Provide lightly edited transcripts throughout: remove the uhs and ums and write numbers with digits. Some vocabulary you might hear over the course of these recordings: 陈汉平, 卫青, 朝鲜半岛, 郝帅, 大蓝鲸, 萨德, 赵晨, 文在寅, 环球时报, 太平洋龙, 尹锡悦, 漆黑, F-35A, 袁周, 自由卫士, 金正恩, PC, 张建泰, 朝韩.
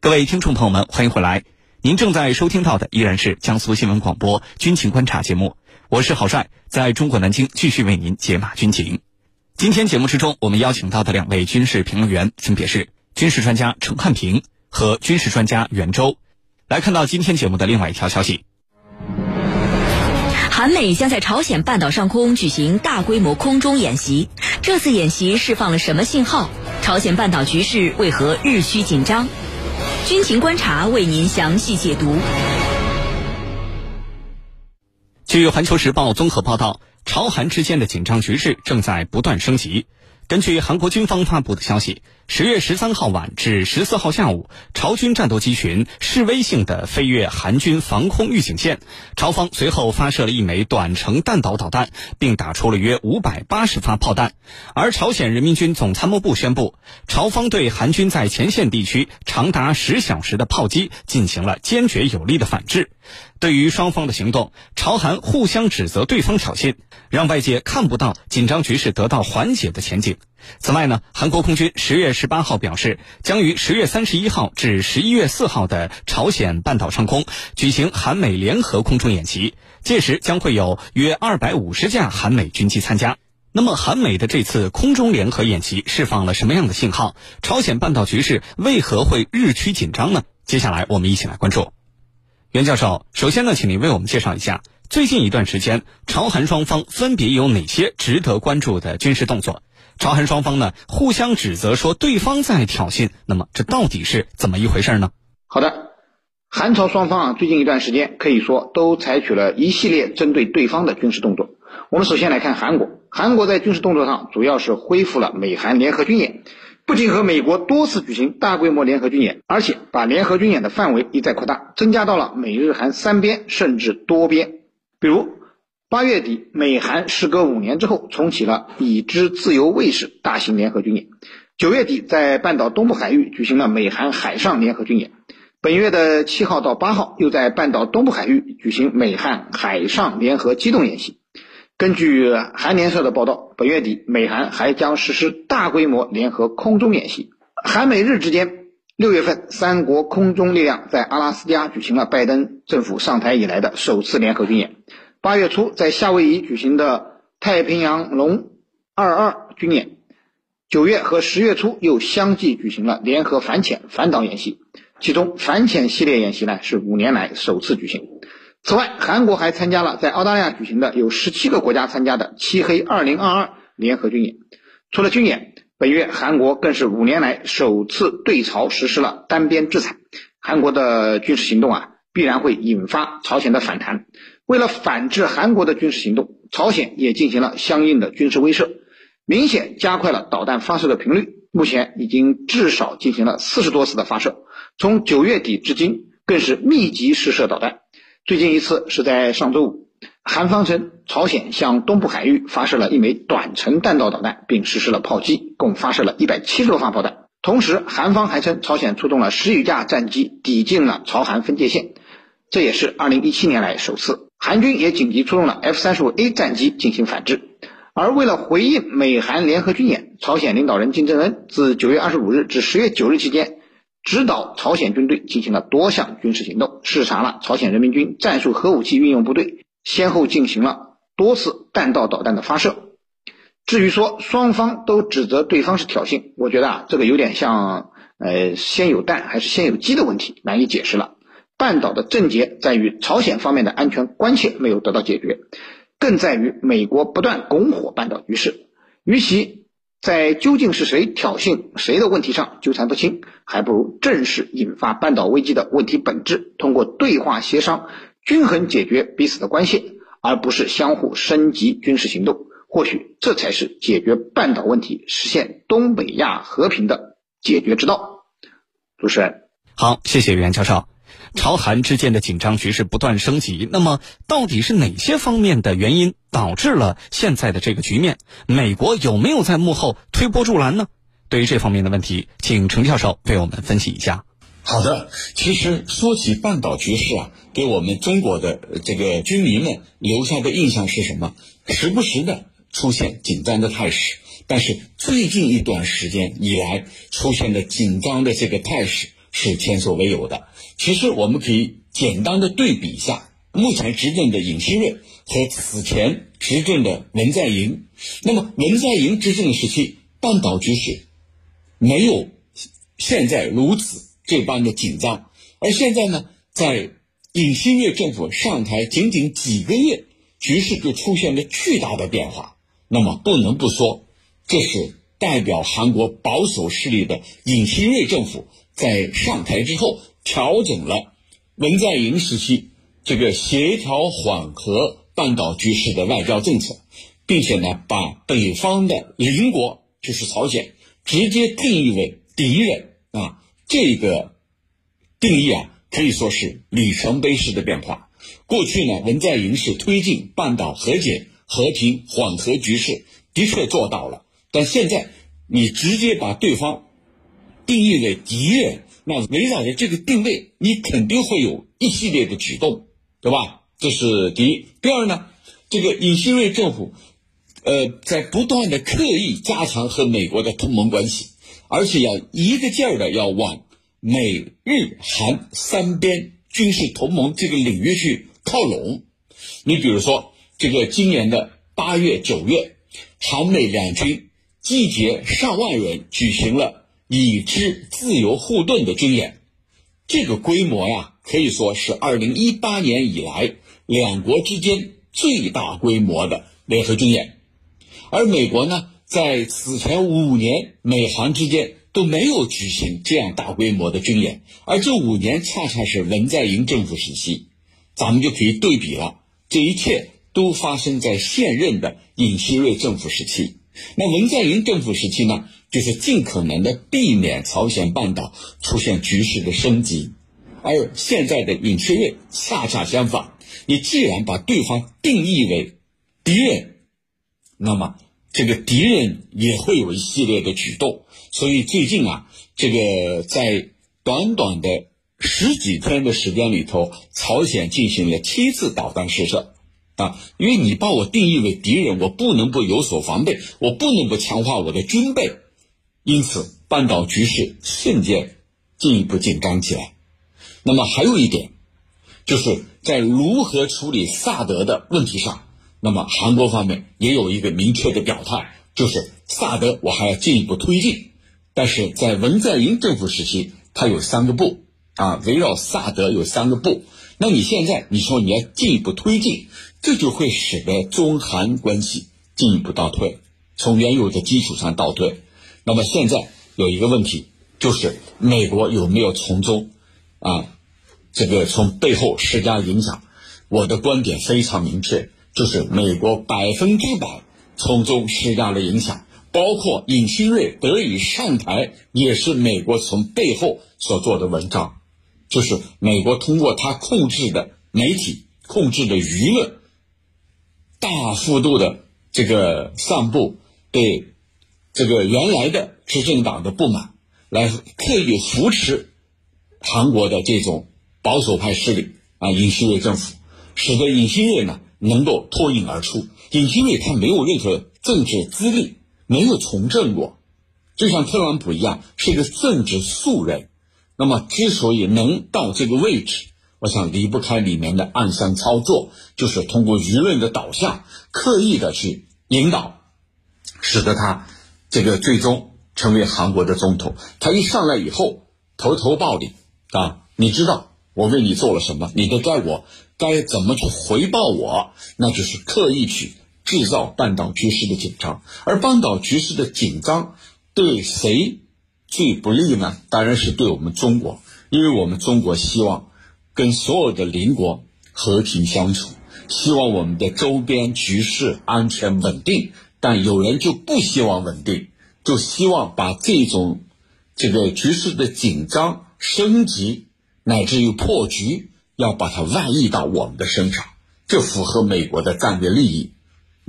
各位听众朋友们，欢迎回来，您正在收听到的依然是江苏新闻广播军情观察节目，我是郝帅，在中国南京继续为您解码军情。今天节目之中，我们邀请到的两位军事评论员分别是军事专家陈汉平和军事专家袁周。来看到今天节目的另外一条消息，韩美将在朝鲜半岛上空举行大规模空中演习，这次演习释放了什么信号？朝鲜半岛局势为何日趋紧张？军情观察为您详细解读。据环球时报综合报道，朝韩之间的紧张局势正在不断升级。根据韩国军方发布的消息，10月13号晚至14号下午，朝军战斗机群示威性的飞越韩军防空预警线，朝方随后发射了一枚短程弹道导弹，并打出了约580发炮弹。而朝鲜人民军总参谋部宣布，朝方对韩军在前线地区长达10小时的炮击进行了坚决有力的反制。对于双方的行动，朝韩互相指责对方挑衅，让外界看不到紧张局势得到缓解的前景。此外呢，韩国空军10月18号表示，将于10月31号至11月4号的朝鲜半岛上空举行韩美联合空中演习，届时将会有约250架韩美军机参加。那么韩美的这次空中联合演习释放了什么样的信号？朝鲜半岛局势为何会日趋紧张呢？接下来我们一起来关注。袁教授，首先呢，请您为我们介绍一下最近一段时间朝韩双方分别有哪些值得关注的军事动作。朝韩双方呢互相指责说对方在挑衅，那么这到底是怎么一回事呢？好的，韩朝双方最近一段时间可以说都采取了一系列针对对方的军事动作。我们首先来看韩国，韩国在军事动作上主要是恢复了美韩联合军演，不仅和美国多次举行大规模联合军演，而且把联合军演的范围一再扩大，增加到了美日韩三边甚至多边。比如8月底，美韩时隔5年之后重启了已知自由卫士大型联合军演，9月底在半岛东部海域举行了美韩海上联合军演，本月的7号到8号又在半岛东部海域举行美韩海上联合机动演习。根据韩联社的报道，本月底美韩还将实施大规模联合空中演习。韩美日之间6月份，三国空中力量在阿拉斯加举行了拜登政府上台以来的首次联合军演，8月初在夏威夷举行的太平洋龙22军演，9月和10月初又相继举行了联合反潜反导演习，其中反潜系列演习呢是5年来首次举行。此外，韩国还参加了在澳大利亚举行的有17个国家参加的漆黑2022联合军演。除了军演，本月韩国更是5年来首次对朝实施了单边制裁。韩国的军事行动必然会引发朝鲜的反弹。为了反制韩国的军事行动，朝鲜也进行了相应的军事威慑，明显加快了导弹发射的频率，目前已经至少进行了40多次的发射，从9月底至今更是密集试射导弹。最近一次是在上周五，韩方称朝鲜向东部海域发射了一枚短程弹道导弹，并实施了炮击，共发射了170多发炮弹。同时韩方还称朝鲜出动了10余架战机抵近了朝韩分界线，这也是2017年来首次。韩军也紧急出动了 F-35A 战机进行反制。而为了回应美韩联合军演，朝鲜领导人金正恩自9月25日至10月9日期间指导朝鲜军队进行了多项军事行动，视察了朝鲜人民军战术核武器运用部队，先后进行了多次弹道导弹的发射。至于说双方都指责对方是挑衅，我觉得这个有点像先有蛋还是先有鸡的问题，难以解释了。半岛的症结在于朝鲜方面的安全关切没有得到解决，更在于美国不断拱火半岛局势。与其在究竟是谁挑衅谁的问题上纠缠不清，还不如正视引发半岛危机的问题本质，通过对话协商均衡解决彼此的关切，而不是相互升级军事行动。或许这才是解决半岛问题、实现东北亚和平的解决之道。主持人，好，谢谢袁教授。朝韩之间的紧张局势不断升级，那么到底是哪些方面的原因导致了现在的这个局面？美国有没有在幕后推波助澜呢？对于这方面的问题，请程教授为我们分析一下。好的，其实说起半岛局势给我们中国的这个军迷们留下的印象是什么？时不时的出现紧张的态势，但是最近一段时间以来出现的紧张的这个态势是前所未有的。其实我们可以简单的对比一下目前执政的尹锡悦和此前执政的文在寅。那么文在寅执政的时期，半岛局势没有现在如此这般的紧张，而现在呢，在尹锡悦政府上台仅仅几个月，局势就出现了巨大的变化。那么不能不说，这是代表韩国保守势力的尹锡悦政府在上台之后调整了文在寅时期这个协调缓和半岛局势的外交政策，并且呢把北方的邻国就是朝鲜直接定义为敌人啊，这个定义啊可以说是里程碑式的变化。过去呢，文在寅是推进半岛和解和平缓和局势，的确做到了，但现在你直接把对方定义为敌人，那围绕着这个定位你肯定会有一系列的举动，对吧？这是第一。第二呢，这个尹锡悦政府在不断的刻意加强和美国的同盟关系，而且要一个劲儿的要往美日韩三边军事同盟这个领域去靠拢。你比如说这个今年的8月9月，韩美两军集结上万人举行了以之自由护盾的军演，这个规模呀可以说是2018年以来两国之间最大规模的联合军演。而美国呢，在此前5年美韩之间都没有举行这样大规模的军演，而这5年恰恰是文在寅政府时期。咱们就可以对比了，这一切都发生在现任的尹锡悦政府时期。那文在寅政府时期呢，就是尽可能的避免朝鲜半岛出现局势的升级，而现在的尹锡悦恰恰相反，你既然把对方定义为敌人，那么这个敌人也会有一系列的举动。所以最近啊，这个在短短的十几天的时间里头，朝鲜进行了7次导弹试射啊，因为你把我定义为敌人，我不能不有所防备，我不能不强化我的军备，因此半岛局势瞬间进一步紧张起来。那么还有一点，就是在如何处理萨德的问题上，那么韩国方面也有一个明确的表态，就是萨德我还要进一步推进。但是在文在寅政府时期，它有3个步啊，围绕萨德有3个步。那你现在你说你要进一步推进，这就会使得中韩关系进一步倒退，从原有的基础上倒退。那么现在有一个问题，就是美国有没有从中啊，这个从背后施加影响。我的观点非常明确，就是美国100%从中施加了影响，包括尹锡悦得以上台也是美国从背后所做的文章，就是美国通过他控制的媒体、控制的舆论，大幅度的这个散布对这个原来的执政党的不满，来刻意扶持韩国的这种保守派势力啊，尹锡悦政府，使得尹锡悦呢能够脱颖而出。尹锡悦他没有任何政治资历，没有从政过，就像特朗普一样，是一个政治素人。那么之所以能到这个位置，我想离不开里面的暗箱操作，就是通过舆论的导向刻意的去引导，使得他这个最终成为韩国的总统。他一上来以后投头报礼啊，你知道我为你做了什么，你都该怎么去回报我，那就是刻意去制造半岛局势的紧张。而半岛局势的紧张对谁最不利呢？当然是对我们中国，因为我们中国希望跟所有的邻国和平相处，希望我们的周边局势安全稳定，但有人就不希望稳定，就希望把这种这个局势的紧张升级乃至于破局，要把它外溢到我们的身上，这符合美国的战略利益。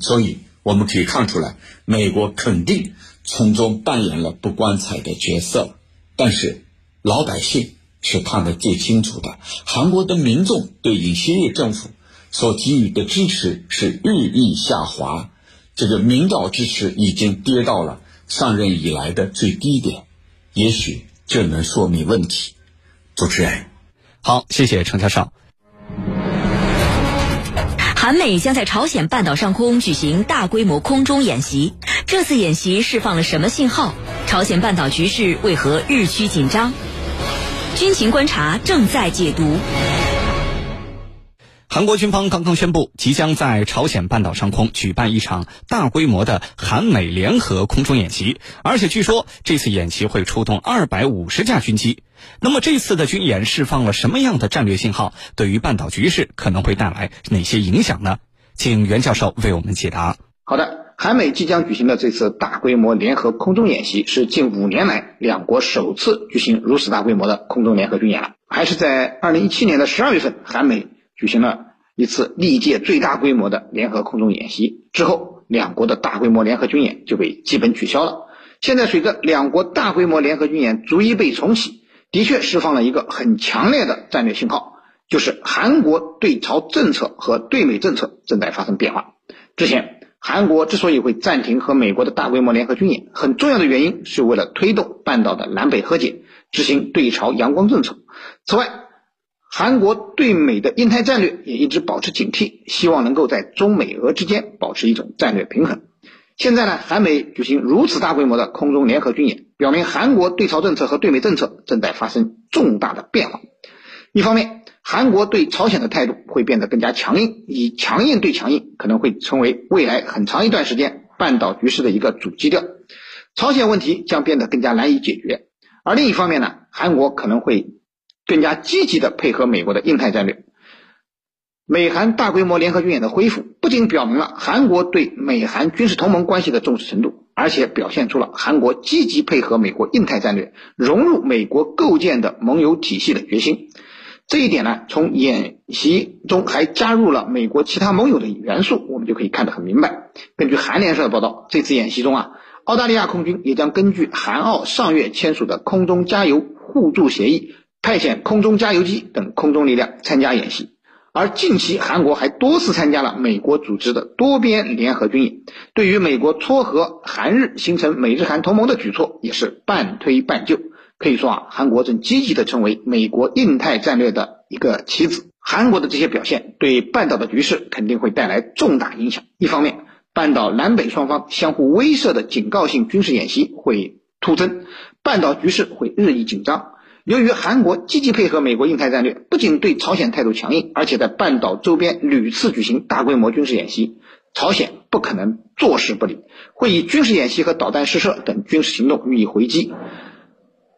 所以我们可以看出来，美国肯定从中扮演了不光彩的角色，但是老百姓是看得最清楚的。韩国的民众对尹锡悦政府所给予的支持是日益下滑，这个民调支持已经跌到了上任以来的最低点，也许这能说明问题。主持人。好，谢谢程教授。韩美将在朝鲜半岛上空举行大规模空中演习，这次演习释放了什么信号？朝鲜半岛局势为何日趋紧张？军情观察正在解读。韩国军方刚刚宣布，即将在朝鲜半岛上空举办一场大规模的韩美联合空中演习，而且据说这次演习会出动250架军机。那么这次的军演释放了什么样的战略信号？对于半岛局势可能会带来哪些影响呢？请袁教授为我们解答。好的，韩美即将举行的这次大规模联合空中演习是近5年来两国首次举行如此大规模的空中联合军演了，还是在2017年的12月份，韩美举行了一次历届最大规模的联合空中演习之后，两国的大规模联合军演就被基本取消了。现在随着两国大规模联合军演逐一被重启，的确释放了一个很强烈的战略信号，就是韩国对朝政策和对美政策正在发生变化。之前韩国之所以会暂停和美国的大规模联合军演，很重要的原因是为了推动半岛的南北和解，执行对朝阳光政策。此外，韩国对美的印太战略也一直保持警惕，希望能够在中美俄之间保持一种战略平衡。现在呢，韩美举行如此大规模的空中联合军演，表明韩国对朝政策和对美政策正在发生重大的变化。一方面，韩国对朝鲜的态度会变得更加强硬，以强硬对强硬可能会成为未来很长一段时间半岛局势的一个主基调，朝鲜问题将变得更加难以解决。而另一方面呢，韩国可能会更加积极地配合美国的印太战略。美韩大规模联合军演的恢复，不仅表明了韩国对美韩军事同盟关系的重视程度，而且表现出了韩国积极配合美国印太战略，融入美国构建的盟友体系的决心。这一点呢，从演习中还加入了美国其他盟友的元素，我们就可以看得很明白。根据韩联社的报道，这次演习中啊，澳大利亚空军也将根据韩澳上月签署的空中加油互助协议，派遣空中加油机等空中力量参加演习。而近期韩国还多次参加了美国组织的多边联合军演，对于美国撮合韩日形成美日韩同盟的举措也是半推半就。可以说啊，韩国正积极地成为美国印太战略的一个棋子。韩国的这些表现对半岛的局势肯定会带来重大影响。一方面，半岛南北双方相互威慑的警告性军事演习会突增，半岛局势会日益紧张。由于韩国积极配合美国印太战略，不仅对朝鲜态度强硬，而且在半岛周边屡次举行大规模军事演习，朝鲜不可能坐视不理，会以军事演习和导弹试射等军事行动予以回击。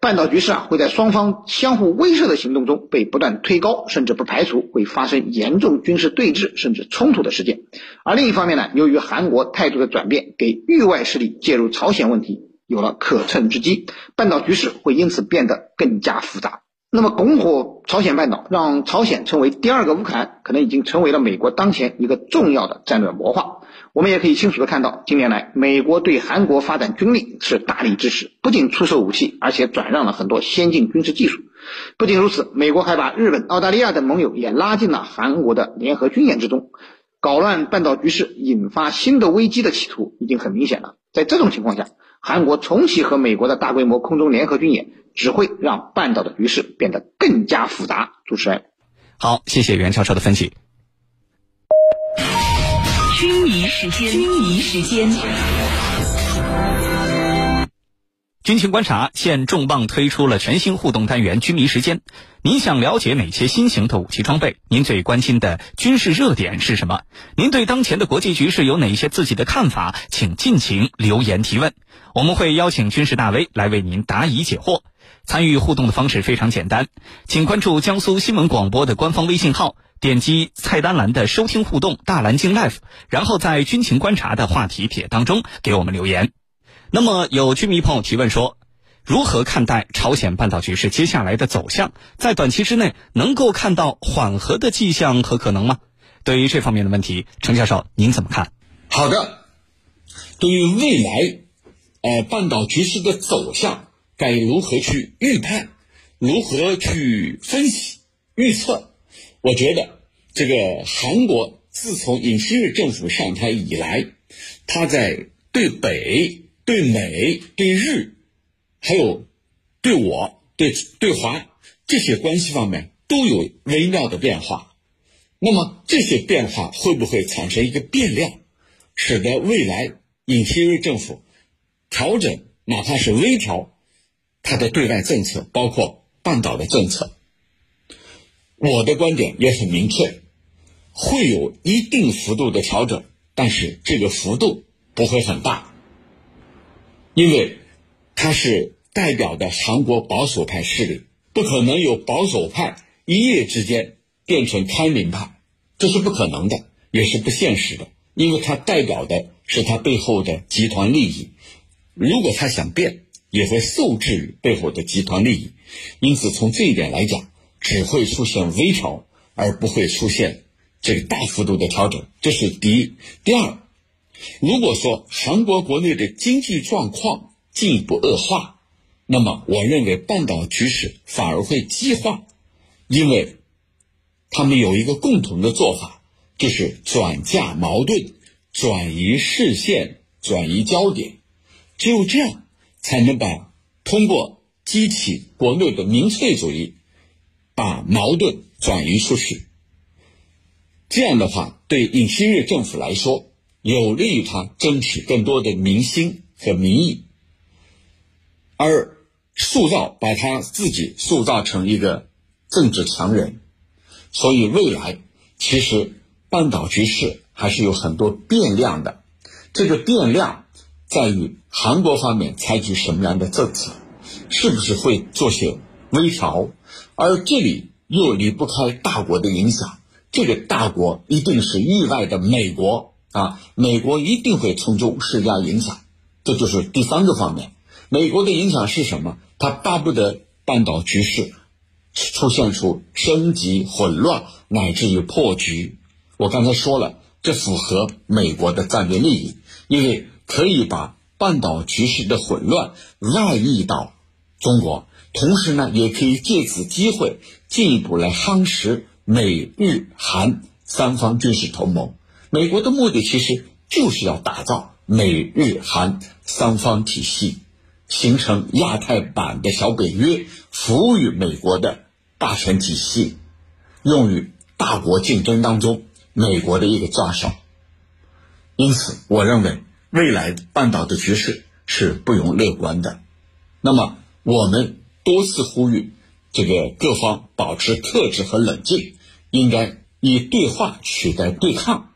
半岛局势会在双方相互威慑的行动中被不断推高，甚至不排除会发生严重军事对峙甚至冲突的事件。而另一方面呢，由于韩国态度的转变，给域外势力介入朝鲜问题有了可乘之机，半岛局势会因此变得更加复杂。那么拱火朝鲜半岛，让朝鲜成为第二个乌克兰，可能已经成为了美国当前一个重要的战略谋划。我们也可以清楚地看到，近年来美国对韩国发展军力是大力支持，不仅出售武器，而且转让了很多先进军事技术。不仅如此，美国还把日本、澳大利亚等盟友也拉进了韩国的联合军演之中。搞乱半岛局势，引发新的危机的企图已经很明显了。在这种情况下，韩国重启和美国的大规模空中联合军演，只会让半岛的局势变得更加复杂。主持人，好，谢谢袁教授的分析。军迷时间。军情观察现重磅推出了全新互动单元军迷时间，您想了解哪些新型的武器装备？您最关心的军事热点是什么？您对当前的国际局势有哪些自己的看法？请尽情留言提问，我们会邀请军事大 V 来为您答疑解惑。参与互动的方式非常简单，请关注江苏新闻广播的官方微信号，点击菜单栏的收听互动大蓝鲸 Live， 然后在军情观察的话题帖当中给我们留言。那么有军迷朋友提问说，如何看待朝鲜半岛局势接下来的走向？在短期之内能够看到缓和的迹象和可能吗？对于这方面的问题，程教授您怎么看？好的，对于未来半岛局势的走向该如何去预判，如何去分析预测，我觉得这个韩国自从尹锡悦政府上台以来，他在对北、对美、对日，还有对我、对华这些关系方面都有微妙的变化。那么这些变化会不会产生一个变量，使得未来尹锡悦政府调整哪怕是微调它的对外政策，包括半岛的政策？我的观点也很明确，会有一定幅度的调整，但是这个幅度不会很大，因为它是代表的韩国保守派势力，不可能有保守派一夜之间变成开明派，这是不可能的，也是不现实的，因为它代表的是它背后的集团利益，如果它想变，也会受制于背后的集团利益，因此从这一点来讲，只会出现微调，而不会出现这个大幅度的调整，这是第一。第二，如果说韩国国内的经济状况进一步恶化，那么我认为半岛局势反而会激化，因为他们有一个共同的做法，就是转嫁矛盾，转移视线，转移焦点，只有这样才能把通过激起国内的民粹主义把矛盾转移出去。这样的话对尹锡悦政府来说有利于他争取更多的民心和民意，而把他自己塑造成一个政治强人。所以未来其实半岛局势还是有很多变量的，这个变量在于韩国方面采取什么样的政策，是不是会做些微调，而这里又离不开大国的影响，这个大国一定是域外的美国啊，美国一定会从中施加影响，这就是第三个方面。美国的影响是什么？他巴不得半岛局势出现出升级、混乱乃至于破局。我刚才说了，这符合美国的战略利益，因为可以把半岛局势的混乱外溢到中国，同时呢，也可以借此机会进一步来夯实美日韩三方军事同盟。美国的目的其实就是要打造美日韩三方体系，形成亚太版的小北约，服务于美国的霸权体系，用于大国竞争当中美国的一个抓手。因此我认为未来半岛的局势是不容乐观的。那么我们多次呼吁这个各方保持克制和冷静，应该以对话取代对抗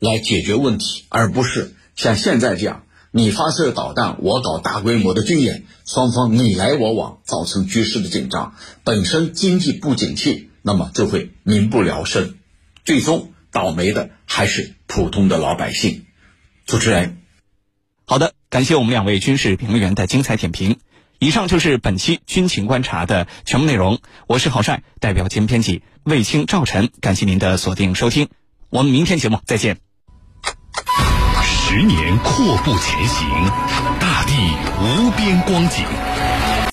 来解决问题，而不是像现在这样你发射导弹，我搞大规模的军演，双方你来我往，造成局势的紧张，本身经济不景气，那么就会民不聊生，最终倒霉的还是普通的老百姓。主持人，好的，感谢我们两位军事评论员的精彩点评。以上就是本期军情观察的全部内容，我是郝帅，代表节目编辑卫青、赵晨，感谢您的锁定收听，我们明天节目再见。10年阔步前行，大地无边光景。